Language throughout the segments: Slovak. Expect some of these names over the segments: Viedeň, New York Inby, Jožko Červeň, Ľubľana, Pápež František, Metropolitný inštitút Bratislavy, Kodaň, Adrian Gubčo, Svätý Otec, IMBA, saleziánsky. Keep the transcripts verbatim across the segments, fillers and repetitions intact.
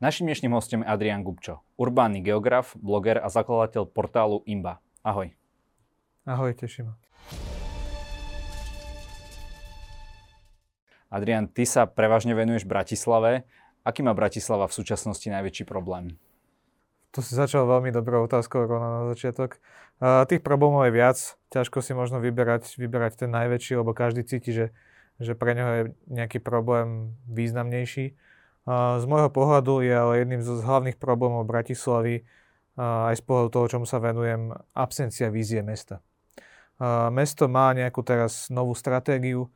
Naším dnešným hostom je Adrian Gubčo, urbánny geograf, bloger a zakladateľ portálu IMBA. Ahoj. Ahoj, teším. Adrian, ty sa prevažne venuješ Bratislave. Aký má Bratislava v súčasnosti najväčší problém? To si začal veľmi dobrou otázkou rovno na začiatok. Tých problémov je viac. Ťažko si možno vyberať, vyberať ten najväčší, lebo každý cíti, že, že pre neho je nejaký problém významnejší. Z môjho pohľadu je ale jedným z hlavných problémov Bratislavy, aj z pohľadu toho, čomu sa venujem, absencia vízie mesta. Mesto má nejakú teraz novú stratégiu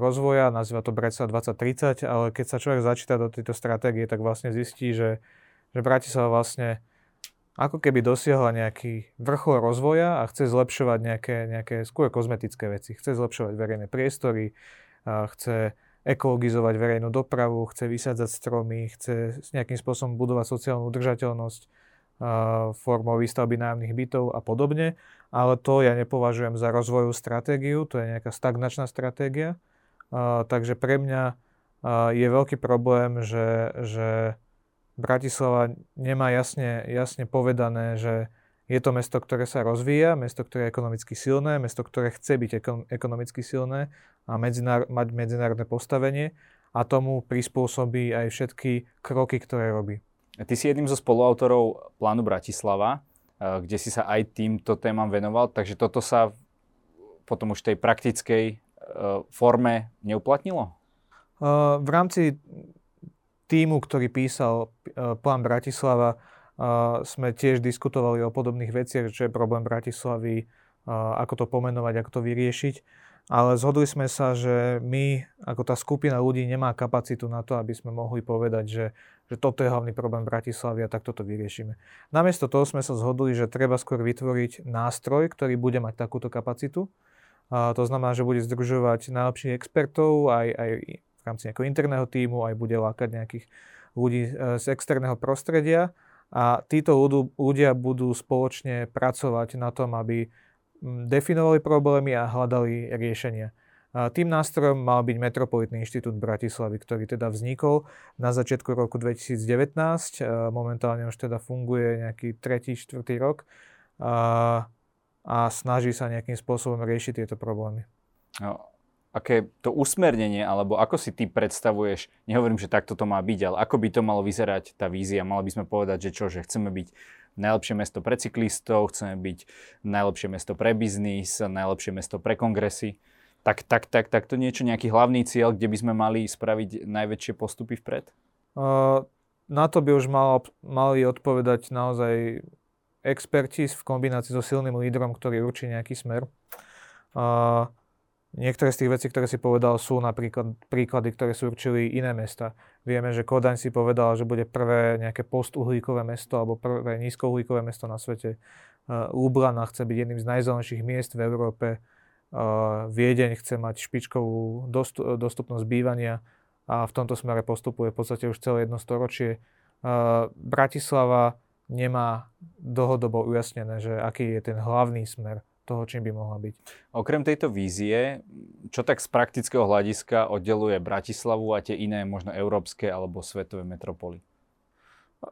rozvoja, nazýva to Bratislava dvadsať tridsať, ale keď sa človek začíta do tejto stratégie, tak vlastne zistí, že, že Bratislava vlastne ako keby dosiahla nejaký vrchol rozvoja a chce zlepšovať nejaké, nejaké skôr kozmetické veci. Chce zlepšovať verejné priestory, chce ekologizovať verejnú dopravu, chce vysádzať stromy, chce nejakým spôsobom budovať sociálnu udržateľnosť uh, formou výstavby nájomných bytov a podobne. Ale to ja nepovažujem za rozvojovú stratégiu, to je nejaká stagnačná stratégia. Uh, takže pre mňa uh, je veľký problém, že, že Bratislava nemá jasne, jasne povedané, že je to mesto, ktoré sa rozvíja, mesto, ktoré je ekonomicky silné, mesto, ktoré chce byť ekonomicky silné a medzinár- mať medzinárodné postavenie a tomu prispôsobí aj všetky kroky, ktoré robí. Ty si jedným zo spoluautorov plánu Bratislava, kde si sa aj týmto témam venoval, takže toto sa potom už v tej praktickej forme neuplatnilo? V rámci týmu, ktorý písal plán Bratislava, Uh, sme tiež diskutovali o podobných veciach, čo je problém Bratislavy, uh, ako to pomenovať, ako to vyriešiť. Ale zhodli sme sa, že my, ako tá skupina ľudí, nemá kapacitu na to, aby sme mohli povedať, že, že toto je hlavný problém Bratislavy a tak toto vyriešime. Namiesto toho sme sa zhodli, že treba skôr vytvoriť nástroj, ktorý bude mať takúto kapacitu. Uh, to znamená, že bude združovať najlepších expertov aj, aj v rámci nejakého interného tímu, aj bude lákať nejakých ľudí z externého prostredia. A títo ľudia budú spoločne pracovať na tom, aby definovali problémy a hľadali riešenia. Tým nástrojom mal byť Metropolitný inštitút Bratislavy, ktorý teda vznikol na začiatku roku dvetisíc devätnásť. Momentálne už teda funguje nejaký tretí, štvrtý rok a, a snaží sa nejakým spôsobom riešiť tieto problémy. No, aké to usmernenie, alebo ako si ty predstavuješ, nehovorím, že takto to má byť, ale ako by to malo vyzerať tá vízia? Mali by sme povedať, že čo, že chceme byť najlepšie mesto pre cyklistov, chceme byť najlepšie mesto pre biznis, najlepšie mesto pre kongresy. Tak, tak, tak, tak to niečo, nejaký hlavný cieľ, kde by sme mali spraviť najväčšie postupy vpred? Uh, na to by už mal, mali odpovedať naozaj experti v kombinácii so silným lídrom, ktorý určí nejaký smer. Uh, Niektoré z tých vecí, ktoré si povedal, sú napríklad príklady, ktoré sú určili iné mesta. Vieme, že Kodaň si povedal, že bude prvé nejaké postuhlíkové mesto alebo prvé nízkouhlíkové mesto na svete. Ľubľana chce byť jedným z najzelenších miest v Európe. Viedeň chce mať špičkovú dostupnosť bývania a v tomto smere postupuje v podstate už celé jedno storočie. Bratislava nemá dlhodobo ujasnené, že aký je ten hlavný smer toho, čím by mohla byť. Okrem tejto vízie, čo tak z praktického hľadiska oddeluje Bratislavu a tie iné, možno európske alebo svetové metropoly?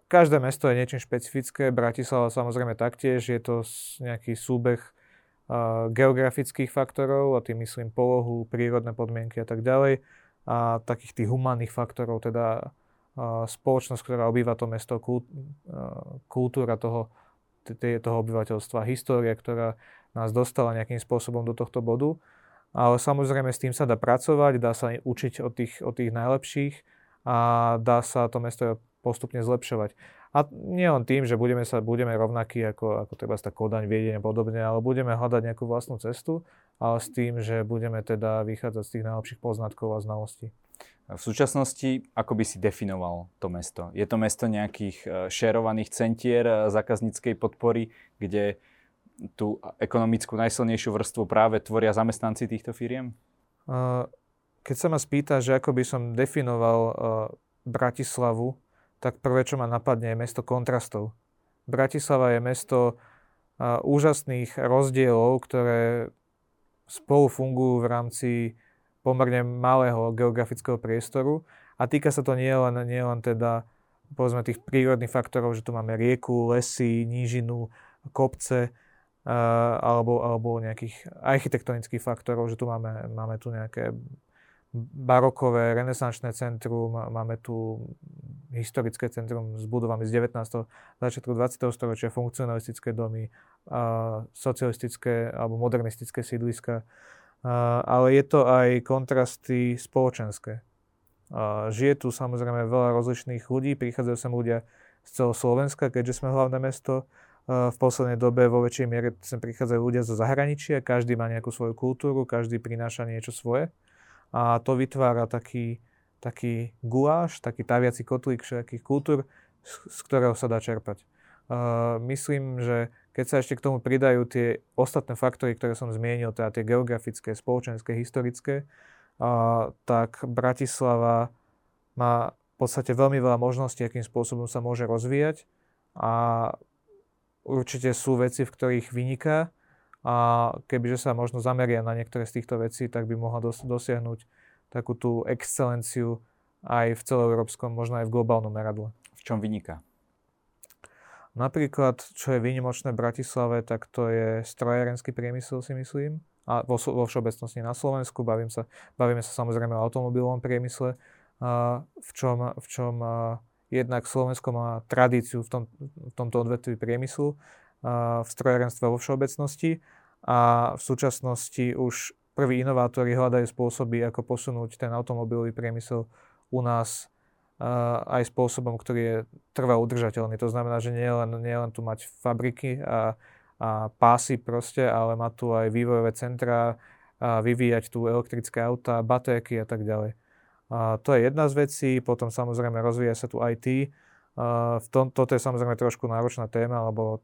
Každé mesto je niečím špecifické. Bratislava samozrejme taktiež. Je to nejaký súbeh uh, geografických faktorov, a tým myslím polohu, prírodné podmienky a tak ďalej. A takých tých humánnych faktorov, teda uh, spoločnosť, ktorá obýva to mesto, kult, uh, kultúra toho, t- toho obyvateľstva, história, ktorá nás dostala nejakým spôsobom do tohto bodu. Ale samozrejme s tým sa dá pracovať, dá sa učiť od tých, od tých najlepších a dá sa to mesto postupne zlepšovať. A nielen tým, že budeme, sa, budeme rovnakí ako, ako treba sa Kodaň, Viedeň a podobne, ale budeme hľadať nejakú vlastnú cestu, ale s tým, že budeme teda vychádzať z tých najlepších poznatkov a znalostí. V súčasnosti, ako by si definoval to mesto? Je to mesto nejakých šerovaných centier zákazníckej podpory, kde tú ekonomickú najsilnejšiu vrstvu práve tvoria zamestnanci týchto firiem? Keď sa ma spýta, že ako by som definoval Bratislavu, tak prvé, čo ma napadne, je mesto kontrastov. Bratislava je mesto úžasných rozdielov, ktoré spolu fungujú v rámci pomerne malého geografického priestoru a týka sa to nielen, nielen teda povedzme tých prírodných faktorov, že tu máme rieku, lesy, nížinu, kopce, alebo, alebo nejakých architektonických faktorov, že tu máme, máme tu nejaké barokové, renesančné centrum, máme tu historické centrum s budovami z devätnásteho začiatku dvadsiateho storočia, funkcionalistické domy, socialistické alebo modernistické sídliska, ale je to aj kontrasty spoločenské. Žije tu samozrejme veľa rozličných ľudí, prichádzajú sem ľudia z celého Slovenska, keďže sme hlavné mesto. V poslednej dobe vo väčšej miere sem prichádzajú ľudia zo zahraničia, každý má nejakú svoju kultúru, každý prináša niečo svoje a to vytvára taký, taký guláš, taký taviaci kotlík všetkých kultúr, z, z ktorého sa dá čerpať. Uh, myslím, že keď sa ešte k tomu pridajú tie ostatné faktory, ktoré som zmienil, teda tie geografické, spoločenské, historické, uh, tak Bratislava má v podstate veľmi veľa možností, akým spôsobom sa môže rozvíjať a určite sú veci, v ktorých vyniká a kebyže sa možno zameria na niektoré z týchto vecí, tak by mohla dos- dosiahnuť takú tú excelenciu aj v celoeurópskom, možno aj v globálnom meradle. V čom vyniká? Napríklad, čo je výnimočné v Bratislave, tak to je strojárenský priemysel, si myslím, a vo, vo všeobecnosti na Slovensku, bavím sa, bavíme sa samozrejme o automobilovom priemysle, a v čom, v čom jednak Slovensko má tradíciu v, tom, v tomto odvetví priemyslu, v strojárenstve vo všeobecnosti a v súčasnosti už prví inovátori hľadajú spôsoby, ako posunúť ten automobilový priemysel u nás aj spôsobom, ktorý je trvalo udržateľný. To znamená, že nie len, nie len tu mať fabriky a, a pásy proste, ale má tu aj vývojové centrá, a vyvíjať tu elektrické autá, baterky a tak ďalej. A to je jedna z vecí, potom samozrejme rozvíja sa tu í té. A v tom, toto je samozrejme trošku náročná téma, lebo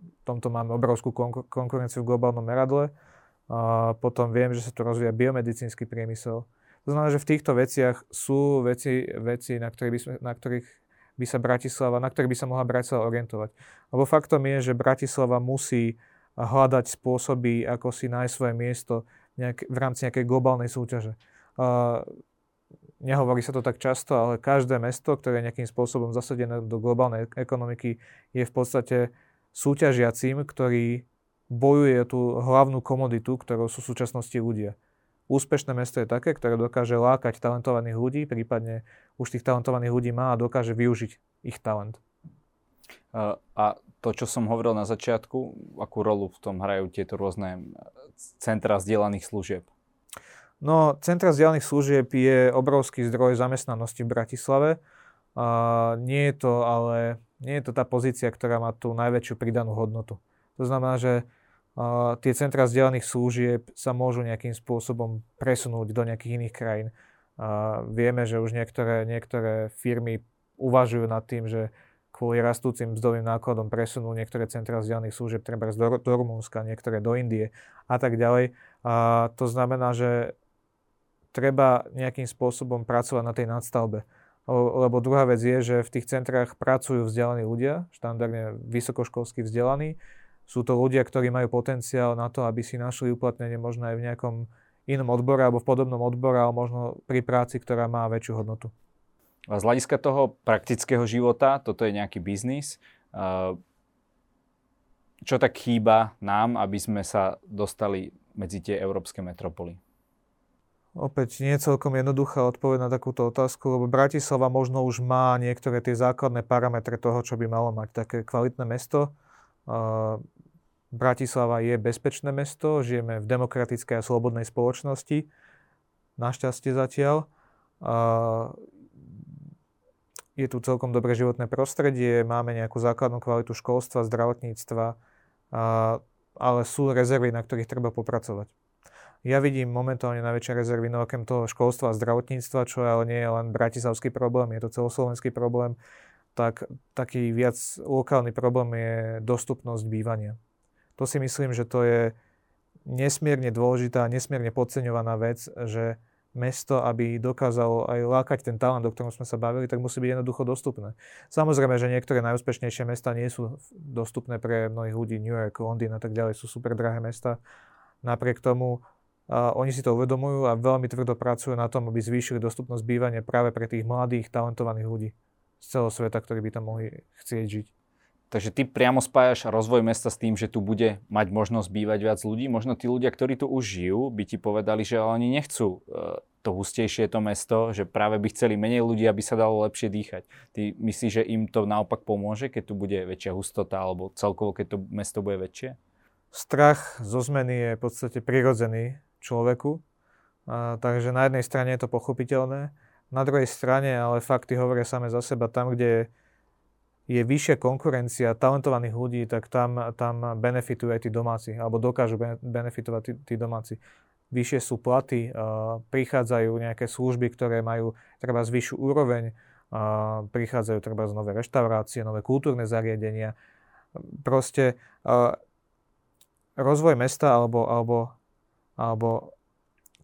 v tomto máme obrovskú konkur- konkurenciu v globálnom meradle. A potom viem, že sa tu rozvíja biomedicínsky priemysel. To znamená, že v týchto veciach sú veci, veci na, ktorých by, na ktorých by sa Bratislava, na ktorých by sa mohla Bratislava orientovať. Lebo faktom je, že Bratislava musí hľadať spôsoby, ako si nájsť svoje miesto nejak, v rámci nejakej globálnej súťaže. Uh, nehovorí sa to tak často, ale každé mesto, ktoré je nejakým spôsobom zasadené do globálnej ekonomiky, je v podstate súťažiacím, ktorý bojuje o tú hlavnú komoditu, ktorou sú v súčasnosti ľudia. Úspešné mesto je také, ktoré dokáže lákať talentovaných ľudí, prípadne už tých talentovaných ľudí má a dokáže využiť ich talent. A to, čo som hovoril na začiatku, akú rolu v tom hrajú tieto rôzne centra zdieľaných služieb? No, centra zdieľaných služieb je obrovský zdroj zamestnanosti v Bratislave. A nie je to ale nie je to tá pozícia, ktorá má tú najväčšiu pridanú hodnotu. To znamená, že Uh, tie centrá zdieľaných služieb sa môžu nejakým spôsobom presunúť do nejakých iných krajín. Uh, vieme, že už niektoré, niektoré firmy uvažujú nad tým, že kvôli rastúcim mzdovým nákladom presunú niektoré centrá zdieľaných služieb treba do, do Rumunska, niektoré do Indie a tak ďalej. Uh, to znamená, že treba nejakým spôsobom pracovať na tej nadstavbe. Lebo druhá vec je, že v tých centrách pracujú vzdelaní ľudia, štandardne vysokoškolsky vzdelaní. Sú to ľudia, ktorí majú potenciál na to, aby si našli uplatnenie možno aj v nejakom inom odbore alebo v podobnom odbore, alebo možno pri práci, ktorá má väčšiu hodnotu. A z hľadiska toho praktického života, toto je nejaký biznis. Čo tak chýba nám, aby sme sa dostali medzi tie európske metropoly? Opäť nie je celkom jednoduchá odpoveď na takúto otázku, lebo Bratislava možno už má niektoré tie základné parametre toho, čo by malo mať také kvalitné mesto. Bratislava je bezpečné mesto, žijeme v demokratickej a slobodnej spoločnosti, našťastie zatiaľ. Je tu celkom dobré životné prostredie, máme nejakú základnú kvalitu školstva, zdravotníctva, ale sú rezervy, na ktorých treba popracovať. Ja vidím momentálne najväčšie rezervy no okrem toho školstva a zdravotníctva, čo ale nie je len bratislavský problém, je to celoslovenský problém. Tak taký viac lokálny problém je dostupnosť bývania. To si myslím, že to je nesmierne dôležitá, nesmierne podceňovaná vec, že mesto, aby dokázalo aj lákať ten talent, o ktorom sme sa bavili, tak musí byť jednoducho dostupné. Samozrejme, že niektoré najúspešnejšie mesta nie sú dostupné pre mnohých ľudí. New York, Londýn a tak ďalej sú super drahé mesta. Napriek tomu a oni si to uvedomujú a veľmi tvrdo pracujú na tom, aby zvýšili dostupnosť bývania práve pre tých mladých, talentovaných ľudí. z celého sveta, ktorí by tam mohli chcieť žiť. Takže ty priamo spájaš rozvoj mesta s tým, že tu bude mať možnosť bývať viac ľudí. Možno tí ľudia, ktorí tu už žijú, by ti povedali, že oni nechcú to hustejšie to mesto, že práve by chceli menej ľudí, aby sa dalo lepšie dýchať. Ty myslíš, že im to naopak pomôže, keď tu bude väčšia hustota alebo celkovo, keď to mesto bude väčšie? Strach zo zmeny je v podstate prirodzený človeku, a, takže na jednej strane je to pochopiteľné, na druhej strane ale fakty hovoria same za seba, tam, kde je vyššia konkurencia talentovaných ľudí, tak tam, tam benefitujú aj tí domáci, alebo dokážu benefitovať tí, tí domáci. Vyššie sú platy, uh, prichádzajú nejaké služby, ktoré majú treba vyššiu úroveň, uh, prichádzajú treba z nové reštaurácie, nové kultúrne zariadenia. Proste uh, rozvoj mesta alebo, alebo, alebo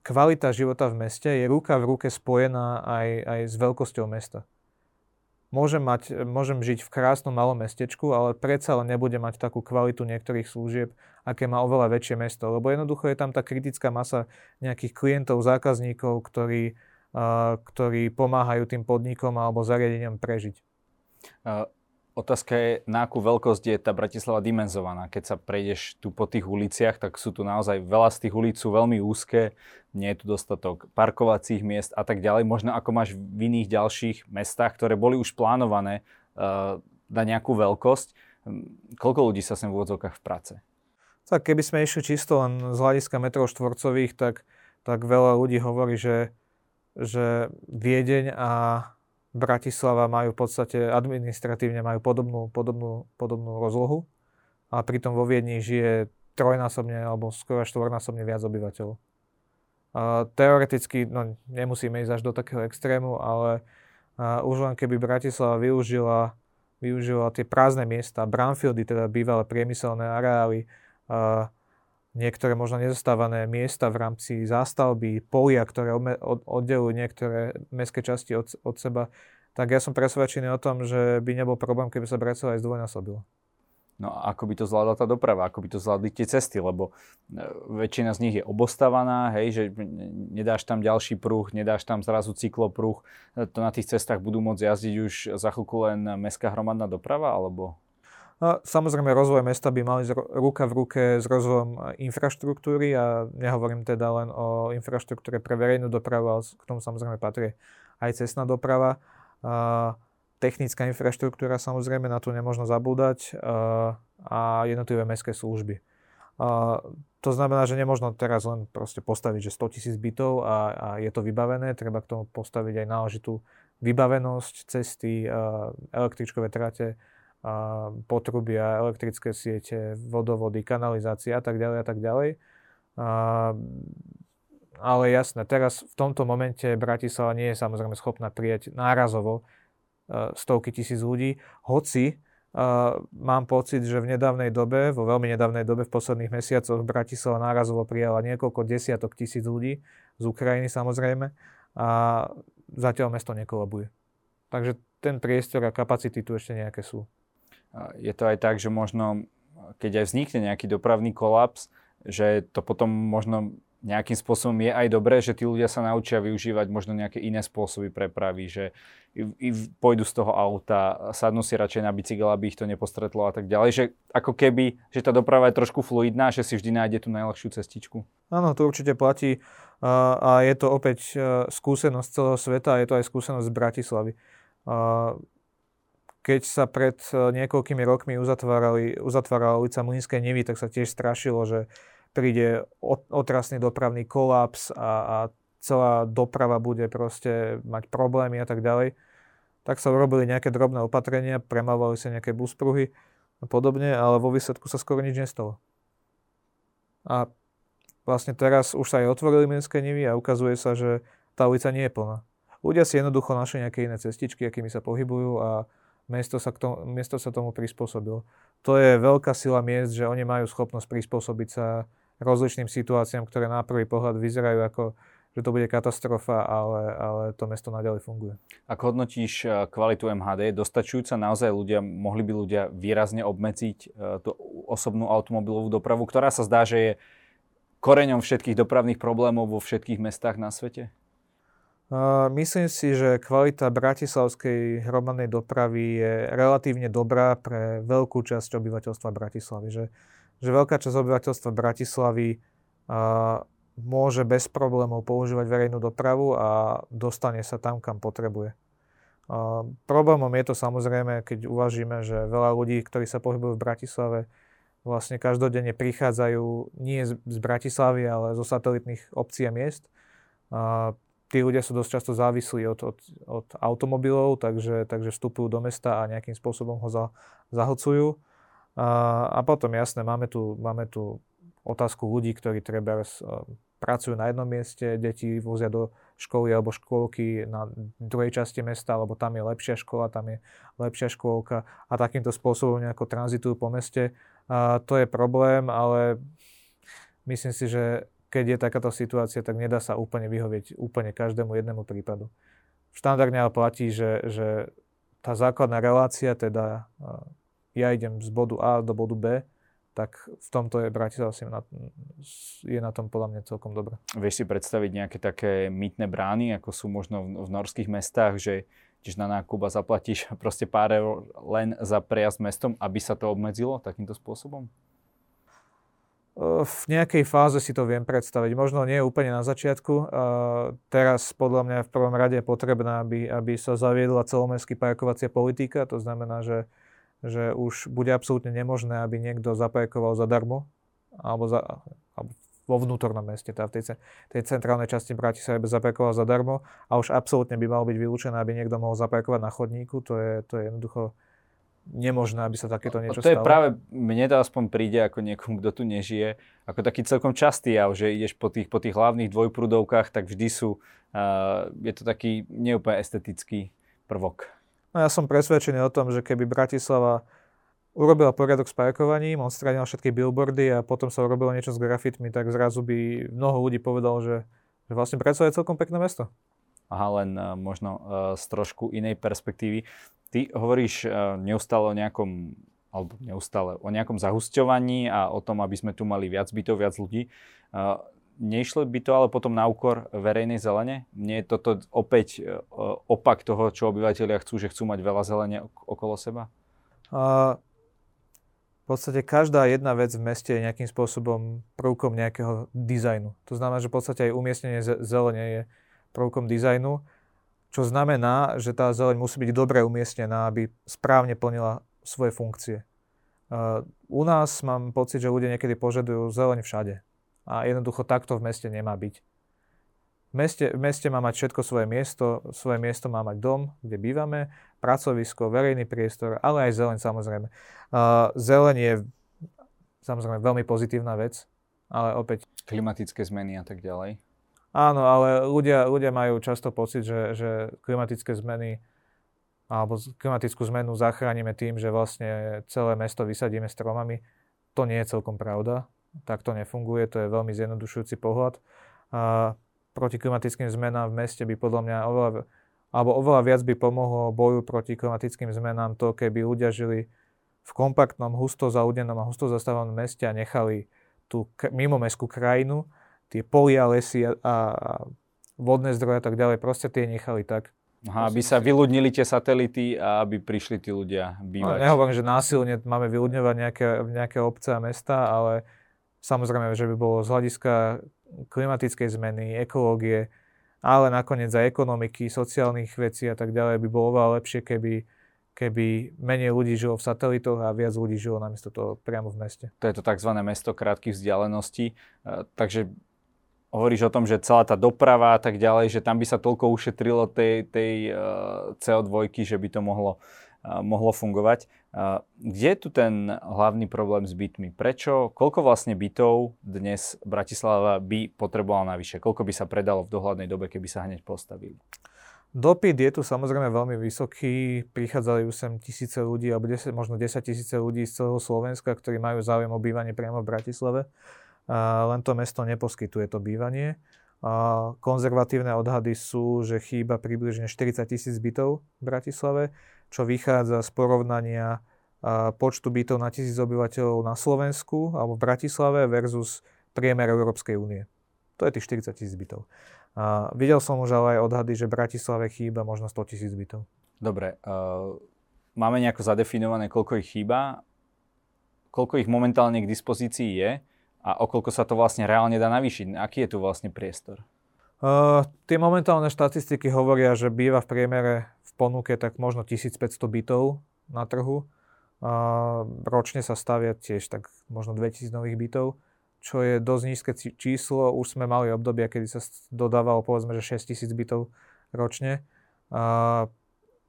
kvalita života v meste je ruka v ruke spojená aj, aj s veľkosťou mesta. Môžem, mať, môžem žiť v krásnom malom mestečku, ale predsa len nebude mať takú kvalitu niektorých služieb, aké má oveľa väčšie mesto. Lebo jednoducho je tam tá kritická masa nejakých klientov, zákazníkov, ktorí, uh, ktorí pomáhajú tým podnikom alebo zariadeniam prežiť. Uh, otázka je, na akú veľkosť je tá Bratislava dimenzovaná. Keď sa prejdeš tu po tých uliciach, tak sú tu naozaj veľa z tých ulic sú veľmi úzke, nie je tu dostatok parkovacích miest a tak ďalej. Možno ako máš v iných ďalších mestách, ktoré boli už plánované uh, na nejakú veľkosť. Koľko ľudí sa sem v úvodzovkách v práce? Tak keby sme išli čisto len z hľadiska metrov štvorcových, tak, tak veľa ľudí hovorí, že, že Viedeň a Bratislava majú v podstate administratívne majú podobnú, podobnú, podobnú rozlohu a pritom vo Viedni žije trojnásobne alebo skoro štvornásobne viac obyvateľov. Uh, teoreticky, no nemusíme ísť až do takého extrému, ale uh, už len keby Bratislava využila, využila tie prázdne miesta, brownfieldy, teda bývalé priemyselné areály, uh, niektoré možno nezostávané miesta v rámci zástavby, polia, ktoré odme- od- oddelujú niektoré mestské časti od, od seba, tak ja som presvedčený o tom, že by nebol problém, keby sa Bratislava aj zdvojnásobila. No a ako by to zvládla tá doprava, ako by to zvládli tie cesty, lebo väčšina z nich je obostávaná, hej, že nedáš tam ďalší pruh, nedáš tam zrazu cyklopruh, to na tých cestách budú môcť jazdiť už za chvíľku len mestská hromadná doprava, alebo? No, samozrejme, rozvoj mesta by mali zru- ruka v ruke s rozvojom infraštruktúry a nehovorím teda len o infraštruktúre pre verejnú dopravu, ale k tomu samozrejme patrí aj cestná doprava. Uh, Technická infraštruktúra, samozrejme, na to nemôžno zabúdať uh, a jednotlivé mestské služby. Uh, to znamená, že nemôžno teraz len proste postaviť, že sto tisíc bytov a, a je to vybavené. Treba k tomu postaviť aj náležitú vybavenosť, cesty, uh, električkové trate, uh, potrubia, elektrické siete, vodovody, kanalizácie a tak ďalej a tak ďalej. Uh, ale jasné, teraz v tomto momente Bratislava nie je samozrejme schopná prijať nárazovo stovky tisíc ľudí, hoci uh, mám pocit, že v nedávnej dobe, vo veľmi nedávnej dobe, v posledných mesiacoch Bratislava nárazovo prijala niekoľko desiatok tisíc ľudí, z Ukrajiny samozrejme, a zatiaľ mesto nekolabuje. Takže ten priestor a kapacity tu ešte nejaké sú. Je to aj tak, že možno, keď aj vznikne nejaký dopravný kolaps, že to potom možno nejakým spôsobom je aj dobré, že tí ľudia sa naučia využívať možno nejaké iné spôsoby prepravy, že i, i pôjdu z toho auta, sadnú si radšej na bicykel, aby ich to nepostretlo a tak ďalej. Že ako keby, že tá doprava je trošku fluidná, že si vždy nájde tú najľahšiu cestičku. Áno, to určite platí a je to opäť skúsenosť celého sveta a je to aj skúsenosť z Bratislavy. Keď sa pred niekoľkými rokmi uzatvárala ulica Mlynskej Nivy, tak sa tiež strašilo, že príde otrasný dopravný kolaps a, a celá doprava bude proste mať problémy a tak ďalej. Tak sa urobili nejaké drobné opatrenia, premávali sa nejaké buspruhy a podobne, ale vo výsledku sa skoro nič nestalo. A vlastne teraz už sa aj otvorili Mlynské Nivy a ukazuje sa, že tá ulica nie je plná. Ľudia si jednoducho našli nejaké iné cestičky, akými sa pohybujú a mesto sa, k tomu, mesto sa tomu prispôsobilo. To je veľká sila miest, že oni majú schopnosť prispôsobiť sa rozličným situáciám, ktoré na prvý pohľad vyzerajú ako, že to bude katastrofa, ale, ale to mesto naďalej funguje. Ako hodnotíš kvalitu em há dé? Dostačujúca naozaj ľudia, mohli by ľudia výrazne obmedziť tú osobnú automobilovú dopravu, ktorá sa zdá, že je koreňom všetkých dopravných problémov vo všetkých mestách na svete? Uh, myslím si, že kvalita bratislavskej hromadnej dopravy je relatívne dobrá pre veľkú časť obyvateľstva Bratislavy. Že, že veľká časť obyvateľstva Bratislavy uh, môže bez problémov používať verejnú dopravu a dostane sa tam, kam potrebuje. Uh, problémom je to samozrejme, keď uvažíme, že veľa ľudí, ktorí sa pohybujú v Bratislave, vlastne každodenne prichádzajú nie z, z Bratislavy, ale zo satelitných obcí a miest. Uh, Tí ľudia sú dosť často závislí od, od, od automobilov, takže, takže vstupujú do mesta a nejakým spôsobom ho za, zahlcujú. A, a potom jasné, máme tu, máme tu otázku ľudí, ktorí treba pracujú na jednom mieste, deti vozia do školy alebo škôlky na druhej časti mesta, alebo tam je lepšia škola, tam je lepšia škôlka a takýmto spôsobom nejako tranzitujú po meste. A to je problém, ale myslím si, že keď je takáto situácia, tak nedá sa úplne vyhovieť úplne každému jednému prípadu. Štandardne ale platí, že, že tá základná relácia, teda ja idem z bodu A do bodu B, tak v tomto je Bratislava na, je na tom podľa mňa celkom dobré. Vieš si predstaviť nejaké také mýtne brány, ako sú možno v, v norských mestách, že tiež na nákup a zaplatíš proste pár eur len za prejazd mestom, aby sa to obmedzilo takýmto spôsobom? V nejakej fáze si to viem predstaviť. Možno nie úplne na začiatku. Teraz podľa mňa v prvom rade je potrebné, aby, aby sa zaviedla celomestská parkovacia politika. To znamená, že, že už bude absolútne nemožné, aby niekto zaparkoval zadarmo alebo, za, alebo vo vnútornom meste, teda v tej, tej centrálnej časti Bratislavy by zaparkoval zadarmo a už absolútne by malo byť vylúčené, aby niekto mohol zaparkovať na chodníku. To je, to je jednoducho nemožné, aby sa takéto niečo stalo. To je stalo. Práve, mne to aspoň príde ako niekomu, kto tu nežije, ako taký celkom častý jav, že ideš po tých, po tých hlavných dvojprúdovkách, tak vždy sú, uh, je to taký neúplne estetický prvok. No ja som presvedčený o tom, že keby Bratislava urobila poriadok s parkovaním, odstránil všetky billboardy a potom sa urobilo niečo s grafitmi, tak zrazu by mnoho ľudí povedalo, že, že vlastne Bratislava je celkom pekné mesto. Aha, len uh, možno uh, z trošku inej perspektívy. Ty hovoríš uh, neustále o nejakom, alebo neustále, o nejakom zahusťovaní a o tom, aby sme tu mali viac bytov, viac ľudí. Uh, nešlo by to ale potom na úkor verejnej zelene? Nie je toto opäť uh, opak toho, čo obyvateľia chcú, že chcú mať veľa zelene ok- okolo seba? Uh, v podstate každá jedna vec v meste je nejakým spôsobom prvkom nejakého dizajnu. To znamená, že v podstate aj umiestnenie ze- zelene je prvkom dizajnu, čo znamená, že tá zeleň musí byť dobre umiestnená, aby správne plnila svoje funkcie. Uh, u nás mám pocit, že ľudia niekedy požadujú zeleň všade. A jednoducho takto v meste nemá byť. V meste, v meste má mať všetko svoje miesto, svoje miesto má mať dom, kde bývame, pracovisko, verejný priestor, ale aj zeleň samozrejme. Uh, zeleň je samozrejme veľmi pozitívna vec, ale opäť... Klimatické zmeny a tak ďalej. Áno, ale ľudia, ľudia majú často pocit, že, že klimatické zmeny alebo klimatickú zmenu zachránime tým, že vlastne celé mesto vysadíme stromami. To nie je celkom pravda. Tak to nefunguje. To je veľmi zjednodušujúci pohľad. A proti klimatickým zmenám v meste by podľa mňa oveľa, alebo oveľa viac by pomohlo boju proti klimatickým zmenám to, keby ľudia žili v kompaktnom, husto zaľudnenom a husto zastávanom meste a nechali tú k- mimomestskú krajinu, tie polia, lesy a, a vodné zdroje a tak ďalej, proste tie nechali tak. Aha, aby sa vyľudnili tie satelity a aby prišli tí ľudia bývať. No, nehovorím, že násilne máme vyľudňovať nejaké, nejaké obce a mesta, ale samozrejme, že by bolo z hľadiska klimatickej zmeny, ekológie, ale nakoniec aj ekonomiky, sociálnych vecí a tak ďalej by bolo oveľa lepšie, keby keby menej ľudí žilo v satelitoch a viac ľudí žilo namiesto toho priamo v meste. To je to takzvané mesto krátkych vzdialeností, takže hovoríš o tom, že celá tá doprava a tak ďalej, že tam by sa toľko ušetrilo tej, tej cé ó dva, že by to mohlo, mohlo fungovať. Kde je tu ten hlavný problém s bytmi? Prečo? Koľko vlastne bytov dnes Bratislava by potrebovala navyše? Koľko by sa predalo v dohľadnej dobe, keby sa hneď postavili? Dopyt je tu samozrejme veľmi vysoký. Prichádzajú sem tisíce ľudí, alebo desať, možno desaťtisíc ľudí z celého Slovenska, ktorí majú záujem o bývanie priamo v Bratislave. Uh, len to mesto neposkytuje to bývanie. Uh, konzervatívne odhady sú, že chýba približne štyridsaťtisíc bytov v Bratislave, čo vychádza z porovnania uh, počtu bytov na tisíc obyvateľov na Slovensku alebo v Bratislave versus priemer Európskej únie. To je tých štyridsaťtisíc bytov. A videl som už ale aj odhady, že v Bratislave chýba možno sto tisíc bytov. Dobre, uh, máme nejako zadefinované, koľko ich chýba, koľko ich momentálne k dispozícii je a o koľko sa to vlastne reálne dá navýšiť. Aký je tu vlastne priestor? Uh, tie momentálne štatistiky hovoria, že býva v priemere v ponuke tak možno tisícpäťsto bytov na trhu. Uh, ročne sa stavia tiež tak možno dvetisíc nových bytov, čo je dosť nízke číslo. Už sme mali obdobia, kedy sa dodávalo povedzme, že šesťtisíc bytov ročne. Uh,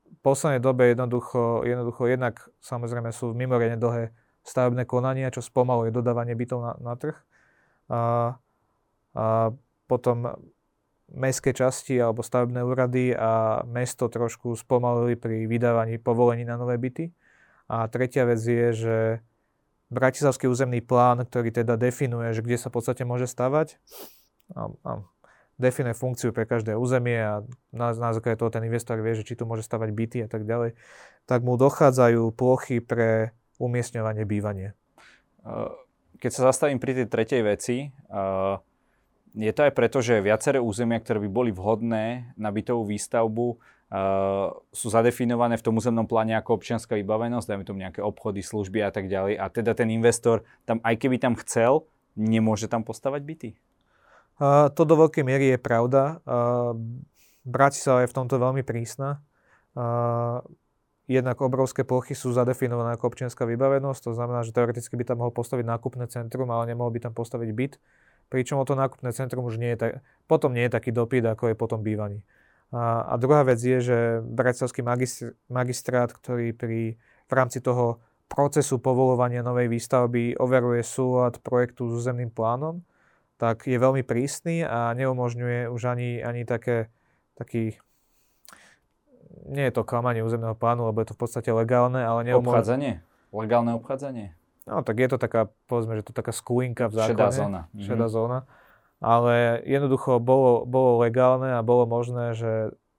v poslednej dobe jednoducho, jednoducho jednak samozrejme sú mimoriadne dlhé stavebné konania, čo spomaluje dodávanie bytov na, na trh. Uh, uh, potom mestské časti alebo stavebné úrady a mesto trošku spomalili pri vydávaní povolení na nové byty. A tretia vec je, že Bratislavský územný plán, ktorý teda definuje, že kde sa v podstate môže stavať, a, a definuje funkciu pre každé územie a na, na základe toho ten investor vie, že či tu môže stavať byty a tak ďalej, tak mu dochádzajú plochy pre umiestňovanie bývania. Keď sa zastavím pri tej tretej veci, uh... je to aj preto, že viaceré územia, ktoré by boli vhodné na bytovú výstavbu, e, sú zadefinované v tom územnom pláne ako občianska vybavenosť, dajme tomu nejaké obchody, služby a tak ďalej. A teda ten investor, tam, aj keby tam chcel, nemôže tam postavať byty. Uh, to do veľkej miery je pravda. Uh, Bratislava je v tomto veľmi prísna. Uh, jednak obrovské plochy sú zadefinované ako občianska vybavenosť, to znamená, že teoreticky by tam mohol postaviť nákupné centrum, ale nemohol by tam postaviť byt. Pričom o to nákupné centrum už nie je tak, potom nie je taký dopyt, ako je potom bývaní. A, a druhá vec je, že bratislavský magistr, magistrát, ktorý pri, v rámci toho procesu povoľovania novej výstavby overuje súlad projektu s územným plánom, tak je veľmi prísny a neumožňuje už ani, ani také, taký, nie je to klamanie územného plánu, lebo je to v podstate legálne, ale neumožňuje... Obchádzanie? Legálne obchádzanie? No, tak je to taká, povedzme, že to taká skulinka v zákone. Šedá zóna. Šedá mm-hmm. zóna. Ale jednoducho bolo, bolo legálne a bolo možné, že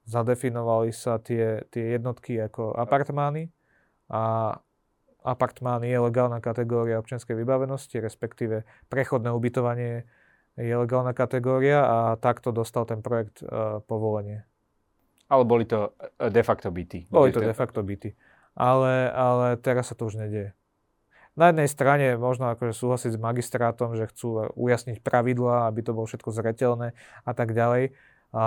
zadefinovali sa tie, tie jednotky ako apartmány a apartmány je legálna kategória občianskej vybavenosti, respektíve prechodné ubytovanie je legálna kategória a takto dostal ten projekt uh, povolenie. Ale boli to de facto byty. Boli to de facto byty. Ale, ale teraz sa to už nedieje. Na jednej strane možno akože súhlasiť s magistrátom, že chcú ujasniť pravidlá, aby to bolo všetko zreteľné a tak ďalej. A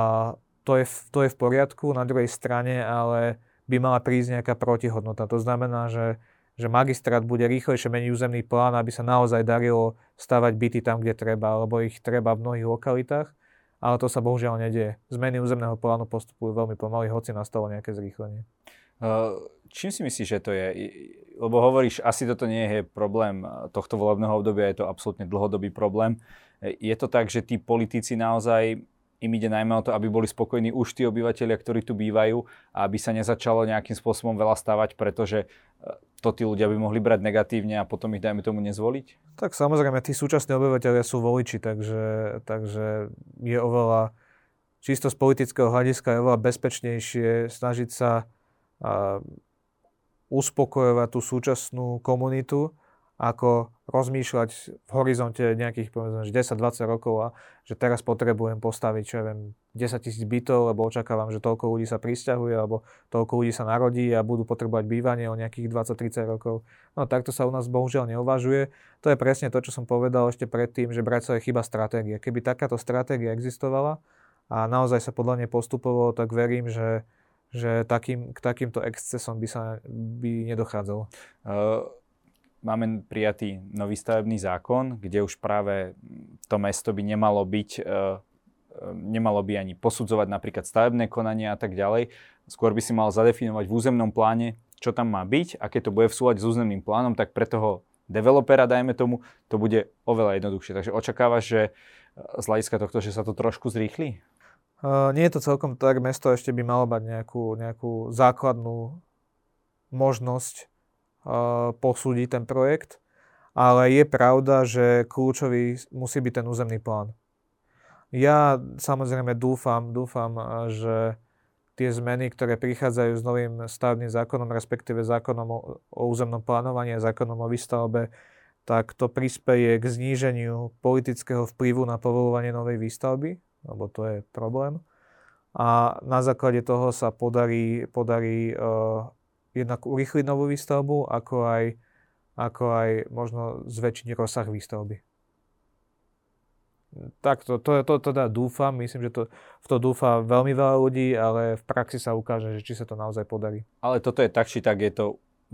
to, je, to je v poriadku, na druhej strane ale by mala prísť nejaká protihodnota. To znamená, že, že magistrát bude rýchlejšie meniť územný plán, aby sa naozaj darilo stavať byty tam, kde treba, alebo ich treba v mnohých lokalitách, ale to sa bohužiaľ nedieje. Zmeny územného plánu postupujú veľmi pomaly, hoci nastalo nejaké zrýchlenie. Uh, čím si myslíš, že to je? Lebo hovoríš, asi toto nie je problém tohto volebného obdobia, je to absolútne dlhodobý problém. Je to tak, že tí politici naozaj, im ide najmä o to, aby boli spokojní už tí obyvateľia, ktorí tu bývajú a aby sa nezačalo nejakým spôsobom veľa stavať, pretože to tí ľudia by mohli brať negatívne a potom ich dajme tomu nezvoliť? Tak samozrejme, tí súčasní obyvateľia sú voliči, takže, takže je oveľa, čisto z politického hľadiska je oveľa bezpečnejšie snažiť sa a uspokojovať tú súčasnú komunitu, ako rozmýšľať v horizonte nejakých povedzme, desať dvadsať rokov a že teraz potrebujem postaviť, čo ja viem, desaťtisíc bytov, lebo očakávam, že toľko ľudí sa prisťahuje, alebo toľko ľudí sa narodí a budú potrebovať bývanie o nejakých dvadsať tridsať rokov. No takto sa u nás bohužiaľ neuvažuje. To je presne to, čo som povedal ešte predtým, že brať sa je chyba stratégia. Keby takáto stratégia existovala a naozaj sa podľa nej postupovalo, tak verím, že že takým, k takýmto excesom by sa by nedochádzalo. Uh, máme prijatý nový stavebný zákon, kde už práve to mesto by nemalo byť, uh, nemalo by ani posudzovať napríklad stavebné konania a tak ďalej. Skôr by si mal zadefinovať v územnom pláne, čo tam má byť a keď to bude v súlade s územným plánom, tak pre toho developera, dajme tomu, to bude oveľa jednoduchšie. Takže očakávaš, že z hľadiska tohto, že sa to trošku zrýchli? Uh, nie je to celkom tak, mesto ešte by malo mať nejakú, nejakú základnú možnosť uh, posúdiť ten projekt, ale je pravda, že kľúčový musí byť ten územný plán. Ja samozrejme dúfam, dúfam, že tie zmeny, ktoré prichádzajú s novým stavebným zákonom, respektíve zákonom o, o územnom plánovaní a zákonom o výstavbe, tak to prispeje k zníženiu politického vplyvu na povoľovanie novej výstavby lebo to je problém. A na základe toho sa podarí, podarí uh, jednak urýchliť novú výstavbu, ako aj, ako aj možno zväčšiť rozsah výstavby. Takto, to, to, to teda dúfam, myslím, že to, v to dúfa veľmi veľa ľudí, ale v praxi sa ukáže, že či sa to naozaj podarí. Ale toto je tak, či tak je to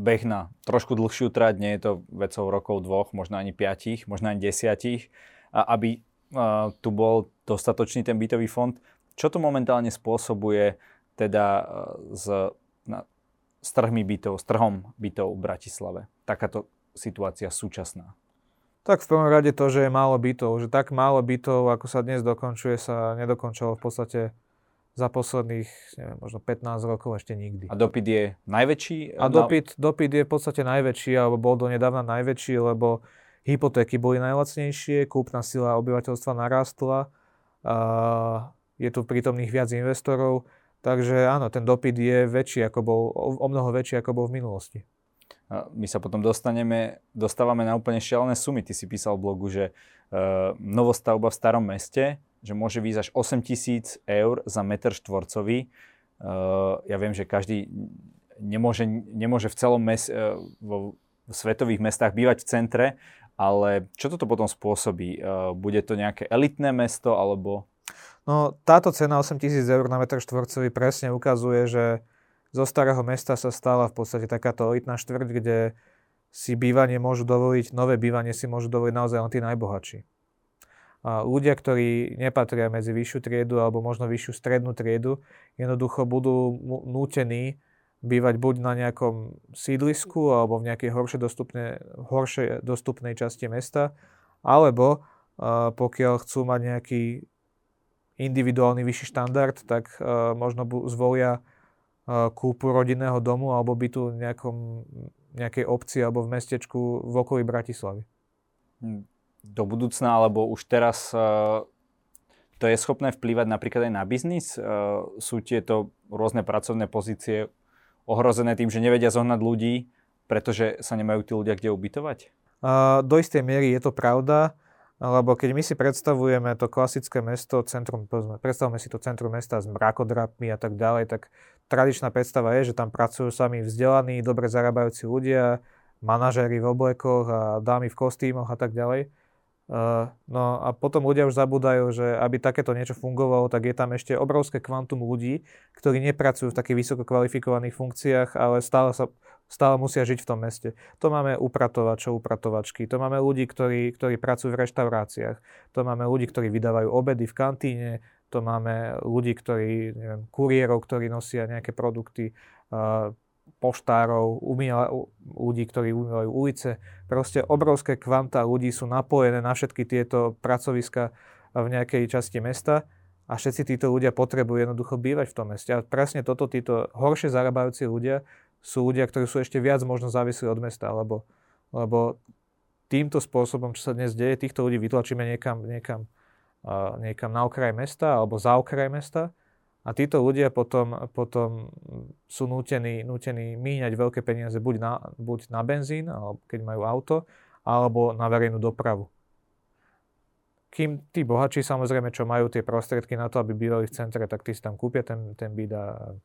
beh na trošku dlhšiu trať, nie je to vecou rokov dvoch, možno ani piatich, možno ani desiatich, a aby a, tu bol dostatočný ten bytový fond. Čo to momentálne spôsobuje teda s, na, s trhmi bytov, s trhom bytov v Bratislave? Takáto situácia súčasná. Tak v prvom rade to, že je málo bytov. Že tak málo bytov, ako sa dnes dokončuje, sa nedokončilo v podstate za posledných, neviem, možno pätnásť rokov ešte nikdy. A dopyt je najväčší? A dopyt, dopyt je v podstate najväčší, alebo bol donedávna najväčší, lebo hypotéky boli najlacnejšie, kúpna sila obyvateľstva narastla, a je tu prítomných viac investorov, takže áno, ten dopyt je väčší, ako bol, o mnoho väčší, ako bol v minulosti. My sa potom dostaneme, dostávame na úplne šialené sumy. Ty si písal v blogu, že uh, novostavba v starom meste, že môže výjsť až osem tisíc eur za meter štvorcový. Uh, ja viem, že každý nemôže, nemôže v celom mes, uh, vo svetových mestách bývať v centre, ale čo toto potom spôsobí? Uh, bude to nejaké elitné mesto, alebo... No, táto cena osem tisíc eur na meter štvorcový presne ukazuje, že zo starého mesta sa stala v podstate takáto elitná štvrť, kde si bývanie môžu dovoliť, nové bývanie si môžu dovoliť naozaj len tí najbohatší. A ľudia, ktorí nepatria medzi vyššiu triedu alebo možno vyššiu strednú triedu, jednoducho budú nútení bývať buď na nejakom sídlisku alebo v nejakej horšej dostupnej, horšej dostupnej časti mesta, alebo a pokiaľ chcú mať nejaký individuálny vyšší štandard, tak a, možno bu- zvolia kúpu rodinného domu alebo bytu v nejakom, nejakej obci alebo v mestečku v okolí Bratislavy. Do budúcna, alebo už teraz uh, to je schopné vplývať napríklad aj na biznis? Uh, sú tieto rôzne pracovné pozície ohrozené tým, že nevedia zohnať ľudí, pretože sa nemajú tí ľudia kde ubytovať? Uh, do istej miery je to pravda, lebo keď my si predstavujeme to klasické mesto, centrum, predstavujeme si to centrum mesta s mrakodrapmi a tak ďalej, tak tradičná predstava je, že tam pracujú sami vzdelaní, dobre zarábajúci ľudia, manažéri v oblekoch a dámy v kostýmoch a tak ďalej. No a potom ľudia už zabúdajú, že aby takéto niečo fungovalo, tak je tam ešte obrovské kvantum ľudí, ktorí nepracujú v takých vysoko kvalifikovaných funkciách, ale stále, sa, stále musia žiť v tom meste. To máme upratovačov, upratovačky, to máme ľudí, ktorí, ktorí pracujú v reštauráciách, to máme ľudí, ktorí vydávajú obedy v kantíne, to máme ľudí, ktorí, neviem, kuriérov, ktorí nosia nejaké produkty, uh, poštárov, umýva, ľudí, ktorí umývajú ulice. Proste obrovské kvanta ľudí sú napojené na všetky tieto pracoviska v nejakej časti mesta a všetci títo ľudia potrebujú jednoducho bývať v tom meste. A presne toto, títo horšie zarábajúci ľudia sú ľudia, ktorí sú ešte viac možno závislí od mesta, lebo, lebo týmto spôsobom, čo sa dnes deje, týchto ľudí vytlačíme niekam, niekam niekam na okraj mesta alebo za okraj mesta a títo ľudia potom, potom sú nútení, nútení míňať veľké peniaze buď na, buď na benzín, alebo keď majú auto, alebo na verejnú dopravu. Kým tí bohatší samozrejme, čo majú tie prostriedky na to, aby bývali v centre, tak tí si tam kúpia ten, ten byt a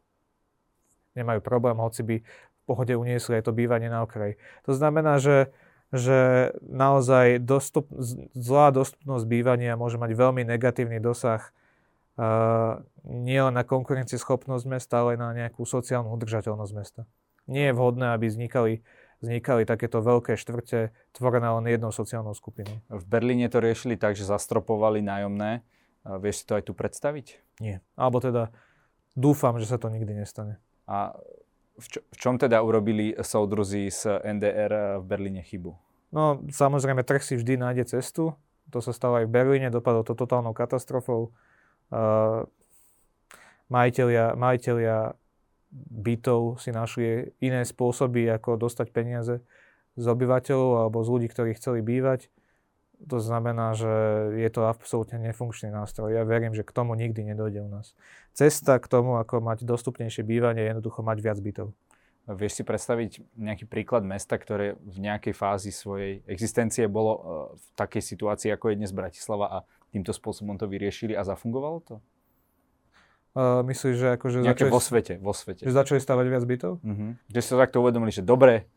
nemajú problém, hoci by v pohode uniesli aj to bývanie na okraji. To znamená, že že naozaj dostup, zlá dostupnosť bývania môže mať veľmi negatívny dosah uh, nielen na konkurencieschopnosť mesta, ale na nejakú sociálnu udržateľnosť mesta. Nie je vhodné, aby vznikali, vznikali takéto veľké štvrte tvorené len jednou sociálnou skupinou. V Berlíne to riešili tak, že zastropovali nájomné. Uh, vieš si to aj tu predstaviť? Nie. Alebo teda dúfam, že sa to nikdy nestane. A V, čo, v čom teda urobili soudruzi z en dé er v Berlíne chybu? No, samozrejme, trh si vždy nájde cestu. To sa stalo aj v Berlíne, dopadlo to totálnou katastrofou. Uh, majitelia, majitelia bytov si našli iné spôsoby, ako dostať peniaze z obyvateľov alebo z ľudí, ktorí chceli bývať. To znamená, že je to absolútne nefunkčný nástroj. Ja verím, že k tomu nikdy nedojde u nás. Cesta k tomu, ako mať dostupnejšie bývanie, je jednoducho mať viac bytov. Vieš si predstaviť nejaký príklad mesta, ktoré v nejakej fázi svojej existencie bolo v takej situácii, ako je dnes Bratislava, a týmto spôsobom to vyriešili a zafungovalo to? Uh, myslíš, že akože začali... vo svete, vo svete. Že začali stavať viac bytov? Uh-huh. Že si to takto uvedomili, že dobre,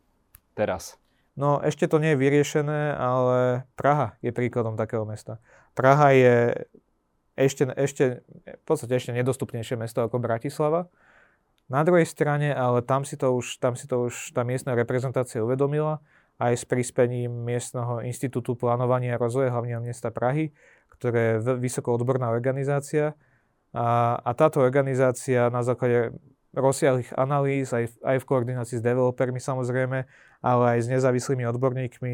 teraz. No, ešte to nie je vyriešené, ale Praha je príkladom takého mesta. Praha je ešte, ešte, v podstate ešte nedostupnejšie mesto ako Bratislava. Na druhej strane, ale tam si to už, tam si to už tá miestna reprezentácia uvedomila, aj s prispením miestneho inštitútu plánovania a rozvoja hlavného mesta Prahy, ktoré je vysokoodborná organizácia. A, a táto organizácia na základe rozsiahlých analýz, aj, aj v koordinácii s developermi samozrejme, ale aj s nezávislými odborníkmi,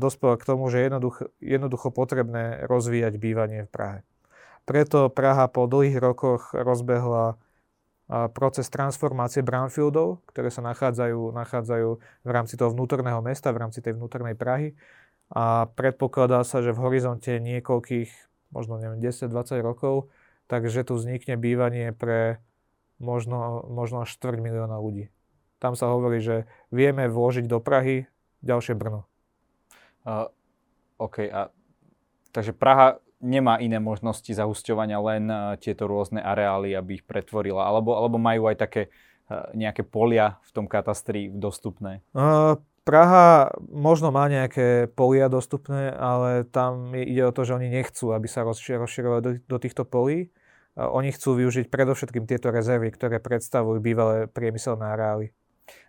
dospela k tomu, že je jednoducho, jednoducho potrebné rozvíjať bývanie v Prahe. Preto Praha po dlhých rokoch rozbehla proces transformácie brownfieldov, ktoré sa nachádzajú, nachádzajú v rámci toho vnútorného mesta, v rámci tej vnútornej Prahy. A predpokladá sa, že v horizonte niekoľkých, možno neviem, desať až dvadsať rokov, takže tu vznikne bývanie pre možno, možno štvrť milióna ľudí. Tam sa hovorí, že vieme vložiť do Prahy ďalšie Brno. Uh, OK, a takže Praha nemá iné možnosti zahusťovania, len uh, tieto rôzne areály, aby ich pretvorila, alebo, alebo majú aj také uh, nejaké polia v tom katastri dostupné? Uh, Praha možno má nejaké polia dostupné, ale tam ide o to, že oni nechcú, aby sa rozširovali do, do týchto polí. A oni chcú využiť predovšetkým tieto rezervy, ktoré predstavujú bývalé priemyselné areály.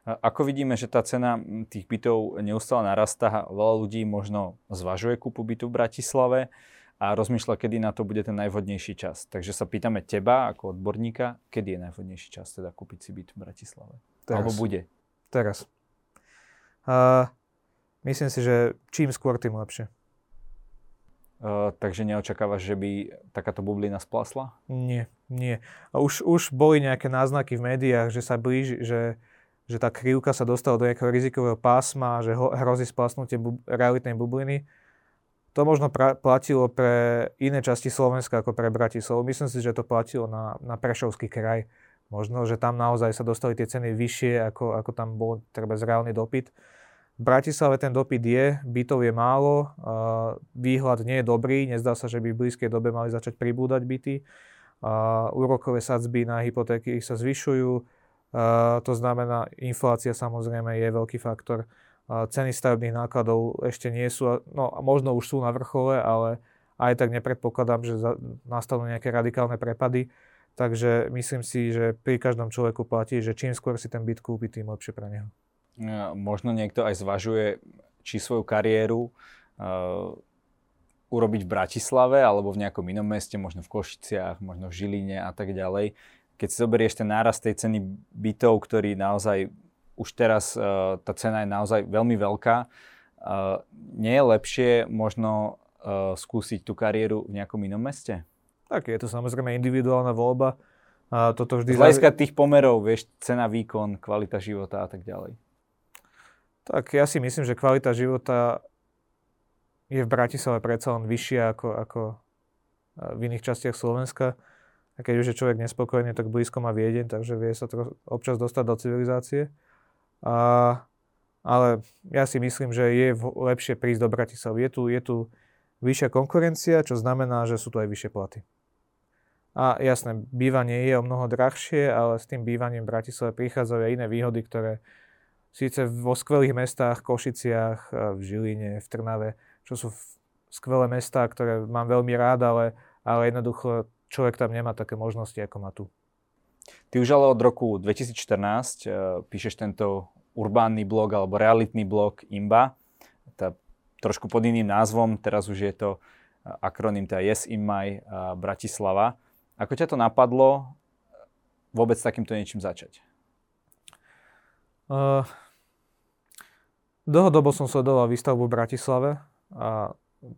Ako vidíme, že tá cena tých bytov neustále narastá, veľa ľudí možno zvažuje kúpu bytu v Bratislave a rozmýšľa, kedy na to bude ten najvhodnejší čas. Takže sa pýtame teba ako odborníka, kedy je najvhodnejší čas teda kúpiť si byt v Bratislave? Teraz. Alebo bude? Teraz. Uh, myslím si, že čím skôr, tým lepšie. Uh, takže neočakávaš, že by takáto bublina splasla? Nie, nie. Už, už boli nejaké náznaky v médiách, že sa blíži, že, že tá krivka sa dostala do nejakého rizikového pásma, že ho, hrozí splasnutie bu- realitnej bubliny. To možno pra- platilo pre iné časti Slovenska ako pre Bratislavu. Myslím si, že to platilo na, na Prešovský kraj. Možno, že tam naozaj sa dostali tie ceny vyššie, ako, ako tam bol treba zreálny dopyt. V Bratislave ten dopyt je, bytov je málo, výhľad nie je dobrý, nezdá sa, že by v blízkej dobe mali začať pribúdať byty. Úrokové sadzby na hypotéky sa zvyšujú, to znamená, inflácia samozrejme je veľký faktor. Ceny stavebných nákladov ešte nie sú, no možno už sú na vrchole, ale aj tak nepredpokladám, že nastanú nejaké radikálne prepady. Takže myslím si, že pri každom človeku platí, že čím skôr si ten byt kúpi, tým lepšie pre neho. Možno niekto aj zvažuje, či svoju kariéru uh, urobiť v Bratislave alebo v nejakom inom meste, možno v Košiciach, možno v Žiline a tak ďalej. Keď si zoberieš ten nárast tej ceny bytov, ktorý naozaj už teraz, uh, tá cena je naozaj veľmi veľká, uh, nie je lepšie možno uh, skúsiť tú kariéru v nejakom inom meste? Tak je to samozrejme individuálna voľba. A toto vždy z hľadiska tých pomerov, vieš, cena, výkon, kvalita života a tak ďalej. Tak ja si myslím, že kvalita života je v Bratislave predsa len vyššia ako, ako v iných častiach Slovenska. A keď už je človek nespokojný, tak blízko má Viedeň, takže vie sa tro, občas dostať do civilizácie. A, ale ja si myslím, že je lepšie prísť do Bratislavy. Je tu, je tu vyššia konkurencia, čo znamená, že sú tu aj vyššie platy. A jasné, bývanie je o mnoho drahšie, ale s tým bývaním v Bratislave prichádzajú aj iné výhody, ktoré síce vo skvelých mestách, Košiciach, v Žiline, v Trnave, čo sú skvelé mestá, ktoré mám veľmi rád, ale, ale jednoducho človek tam nemá také možnosti, ako má tu. Ty už ale od roku dvetisíc štrnásť píšeš tento urbánny blog alebo realitný blog IMBA, tá, trošku pod iným názvom, teraz už je to akronym teda Yes in My Bratislava. Ako ťa to napadlo vôbec takýmto niečím začať? Uh, dlhodobo som sledoval výstavbu v Bratislave a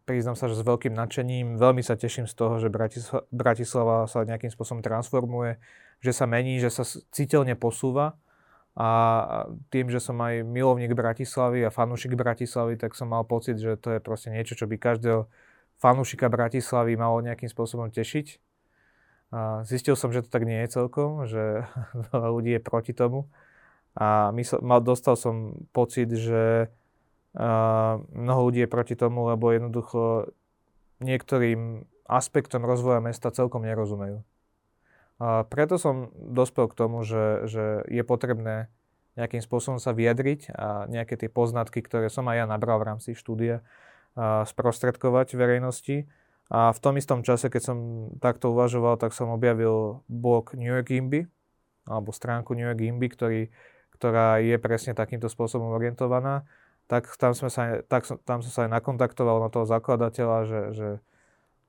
priznám sa, že s veľkým nadšením, veľmi sa teším z toho, že Bratisla- Bratislava sa nejakým spôsobom transformuje, že sa mení, že sa citeľne posúva a tým, že som aj milovník Bratislavy a fanúšik Bratislavy, tak som mal pocit, že to je proste niečo, čo by každého fanúšika Bratislavy malo nejakým spôsobom tešiť. A zistil som, že to tak nie je celkom, že veľa ľudí je proti tomu. A mysl- mal, dostal som pocit, že uh, mnoho ľudí je proti tomu, lebo jednoducho niektorým aspektom rozvoja mesta celkom nerozumejú. A preto som dospel k tomu, že, že je potrebné nejakým spôsobom sa vyjadriť a nejaké tie poznatky, ktoré som aj ja nabral v rámci štúdia, sprostredkovať verejnosti. A v tom istom čase, keď som takto uvažoval, tak som objavil blog New York Inby, alebo stránku New York Inby, ktorý, ktorá je presne takýmto spôsobom orientovaná. Tak tam, sme sa, tak som, tam som sa aj nakontaktoval na toho zakladateľa, že, že,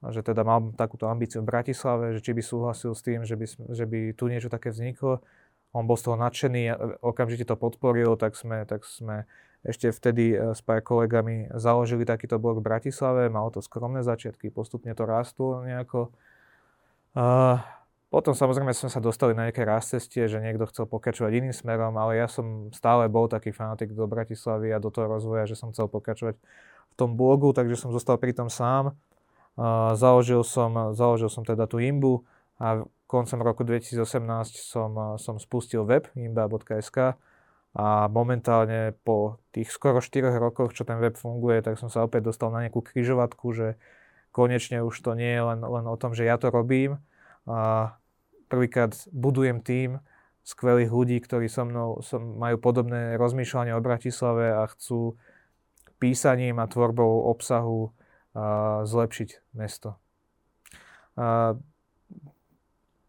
že teda mám takúto ambíciu v Bratislave, že či by súhlasil s tým, že by, že by tu niečo také vzniklo. On bol z toho nadšený, okamžite to podporil, tak sme, tak sme ešte vtedy s pár kolegami založili takýto blog v Bratislave, malo to skromné začiatky, postupne to rástlo nejako. Uh, potom samozrejme sme sa dostali na nejaké rast cestie, že niekto chcel pokračovať iným smerom, ale ja som stále bol taký fanatik do Bratislavy a do toho rozvoja, že som chcel pokračovať v tom blogu, takže som zostal pri tom sám. Uh, založil som, založil som teda tú Imbu a koncom roku dvetisícosemnásť som, som spustil web imba bodka es ká a momentálne po tých skoro štyroch rokoch, čo ten web funguje, tak som sa opäť dostal na nejakú križovatku, že konečne už to nie je len, len o tom, že ja to robím. A prvýkrát budujem tím skvelých ľudí, ktorí so mnou som, majú podobné rozmýšľanie o Bratislave a chcú písaním a tvorbou obsahu a zlepšiť mesto. A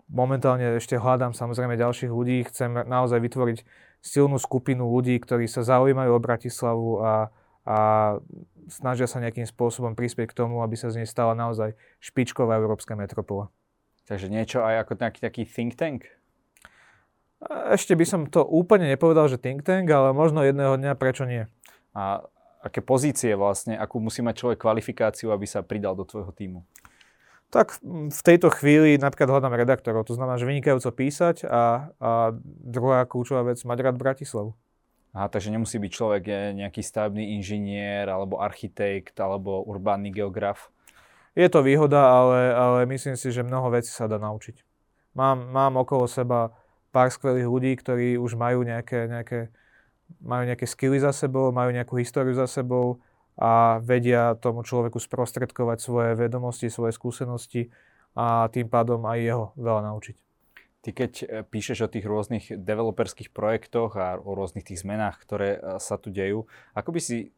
momentálne ešte hľadám samozrejme ďalších ľudí. Chcem naozaj vytvoriť silnú skupinu ľudí, ktorí sa zaujímajú o Bratislavu a, a snažia sa nejakým spôsobom prispieť k tomu, aby sa z nej stala naozaj špičková európska metropola. Takže niečo aj ako nejaký taký think tank? Ešte by som to úplne nepovedal, že think tank, ale možno jedného dňa, prečo nie. A aké pozície vlastne, akú musí mať človek kvalifikáciu, aby sa pridal do tvojho tímu? Tak v tejto chvíli napríklad hľadám redaktorov, to znamená, že vynikajúco písať a, a druhá kľúčová vec, mať rád Bratislavu. Aha, takže nemusí byť človek nejaký stavebný inžinier, alebo architekt, alebo urbánny geograf? Je to výhoda, ale, ale myslím si, že mnoho vecí sa dá naučiť. Mám, mám okolo seba pár skvelých ľudí, ktorí už majú nejaké, nejaké, majú nejaké skilly za sebou, majú nejakú históriu za sebou, a vedia tomu človeku sprostredkovať svoje vedomosti, svoje skúsenosti a tým pádom aj jeho veľa naučiť. Ty keď píšeš o tých rôznych developerských projektoch a o rôznych tých zmenách, ktoré sa tu dejú, ako by si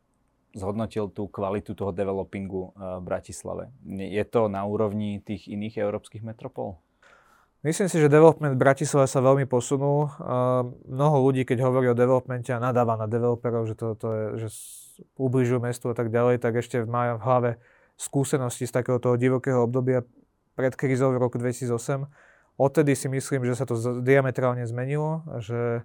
zhodnotil tú kvalitu toho developingu v Bratislave? Je to na úrovni tých iných európskych metropol? Myslím si, že development v Bratislave sa veľmi posunul. Mnoho ľudí, keď hovorí o developmente a nadáva na developerov, že to, to je, že ubližujú mestu a tak ďalej, tak ešte majú v hlave skúsenosti z takého toho divokého obdobia pred krízou v roku dvetisícosem. Odtedy si myslím, že sa to diametrálne zmenilo, že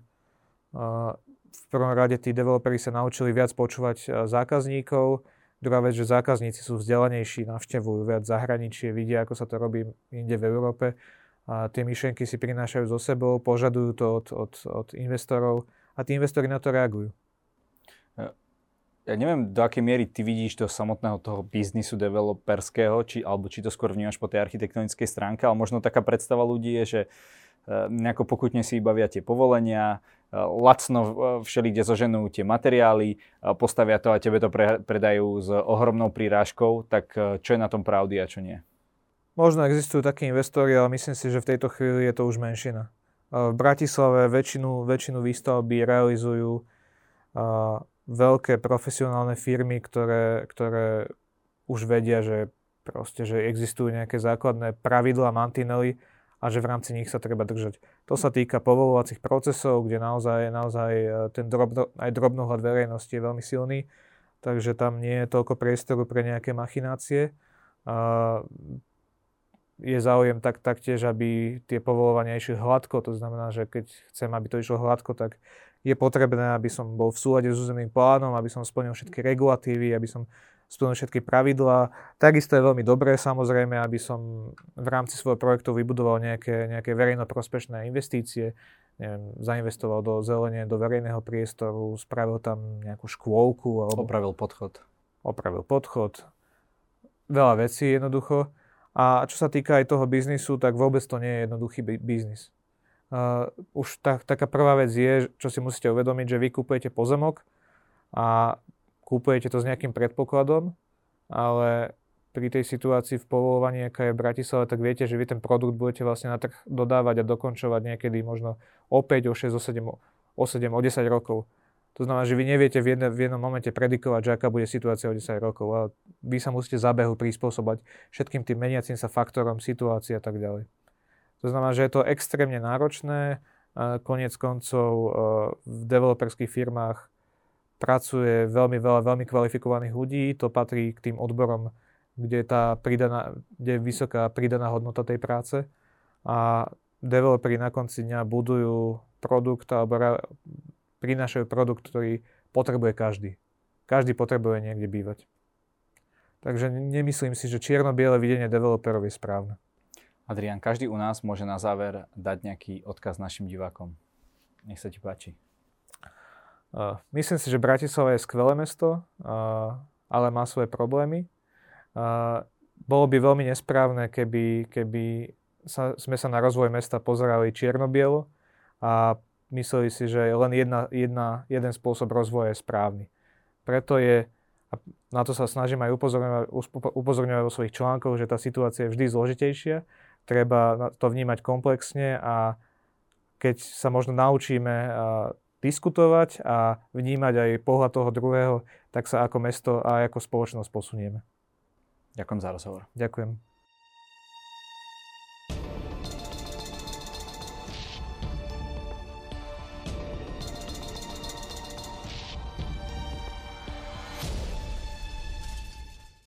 v prvom rade tí developeri sa naučili viac počúvať zákazníkov, druhá vec, že zákazníci sú vzdelanejší, navštevujú viac zahraničie, vidia, ako sa to robí inde v Európe a tie myšlienky si prinášajú so sebou, požadujú to od, od, od investorov a tí investori na to reagujú. Ja neviem, do akej miery ty vidíš do samotného toho biznisu developerského, či, alebo či to skôr vnímaš po tej architektonickej stránke, ale možno taká predstava ľudí je, že nejako pokutne si bavia tie povolenia, lacno všelikde zoženú tie materiály, postavia to a tebe to pre, predajú s ohromnou prírážkou, tak čo je na tom pravdy a čo nie? Možno existujú takí investori, ale myslím si, že v tejto chvíli je to už menšina. V Bratislave väčšinu, väčšinu výstavby realizujú veľké profesionálne firmy, ktoré, ktoré už vedia, že, proste, že existujú nejaké základné pravidlá, mantinely a že v rámci nich sa treba držať. To sa týka povolovacích procesov, kde naozaj, naozaj ten drobno, aj drobnohľad verejnosti je veľmi silný, takže tam nie je toľko priestoru pre nejaké machinácie. A je záujem tak, taktiež, aby tie povolovania išli hladko, to znamená, že keď chcem, aby to išlo hladko, tak je potrebné, aby som bol v súlade s územným plánom, aby som splnil všetky regulatívy, aby som splnil všetky pravidlá. Takisto je veľmi dobré, samozrejme, aby som v rámci svojho projektu vybudoval nejaké, nejaké verejnoprospešné investície, neviem, zainvestoval do zelenie, do verejného priestoru, spravil tam nejakú škôlku. Alebo opravil podchod. Opravil podchod. Veľa vecí jednoducho. A čo sa týka aj toho biznisu, tak vôbec to nie je jednoduchý biznis. Uh, už tá, taká prvá vec je, čo si musíte uvedomiť, že vy kúpujete pozemok a kúpujete to s nejakým predpokladom, ale pri tej situácii v povoľovaní, aká je v Bratislave, tak viete, že vy ten produkt budete vlastne na trh dodávať a dokončovať niekedy možno o päť, o šesť, o sedem, o sedem, o desať rokov. To znamená, že vy neviete v, jedne, v jednom momente predikovať, že aká bude situácia o desať rokov, ale vy sa musíte zábehu prispôsobať všetkým tým meniacim sa faktorom situácie a tak ďalej. To znamená, že je to extrémne náročné. Koniec koncov v developerských firmách pracuje veľmi veľa veľmi kvalifikovaných ľudí. To patrí k tým odborom, kde je tá pridaná, kde je vysoká pridaná hodnota tej práce. A developeri na konci dňa budujú produkt alebo ra- prinášajú produkt, ktorý potrebuje každý. Každý potrebuje niekde bývať. Takže nemyslím si, že čierno-biele videnie developerov je správne. Adrian, každý u nás môže na záver dať nejaký odkaz našim divákom. Nech sa ti páči. Uh, myslím si, že Bratislava je skvelé mesto, uh, ale má svoje problémy. Uh, bolo by veľmi nesprávne, keby, keby sa, sme sa na rozvoj mesta pozerali čierno-bielo a mysleli si, že len jedna, jedna, jeden spôsob rozvoja je správny. Preto je, a na to sa snažím aj upozorňovať, upozorňovať vo svojich článkoch, že tá situácia je vždy zložitejšia. Treba to vnímať komplexne a keď sa možno naučíme diskutovať a vnímať aj pohľad toho druhého, tak sa ako mesto a ako spoločnosť posunieme. Ďakujem za rozhovor. Ďakujem.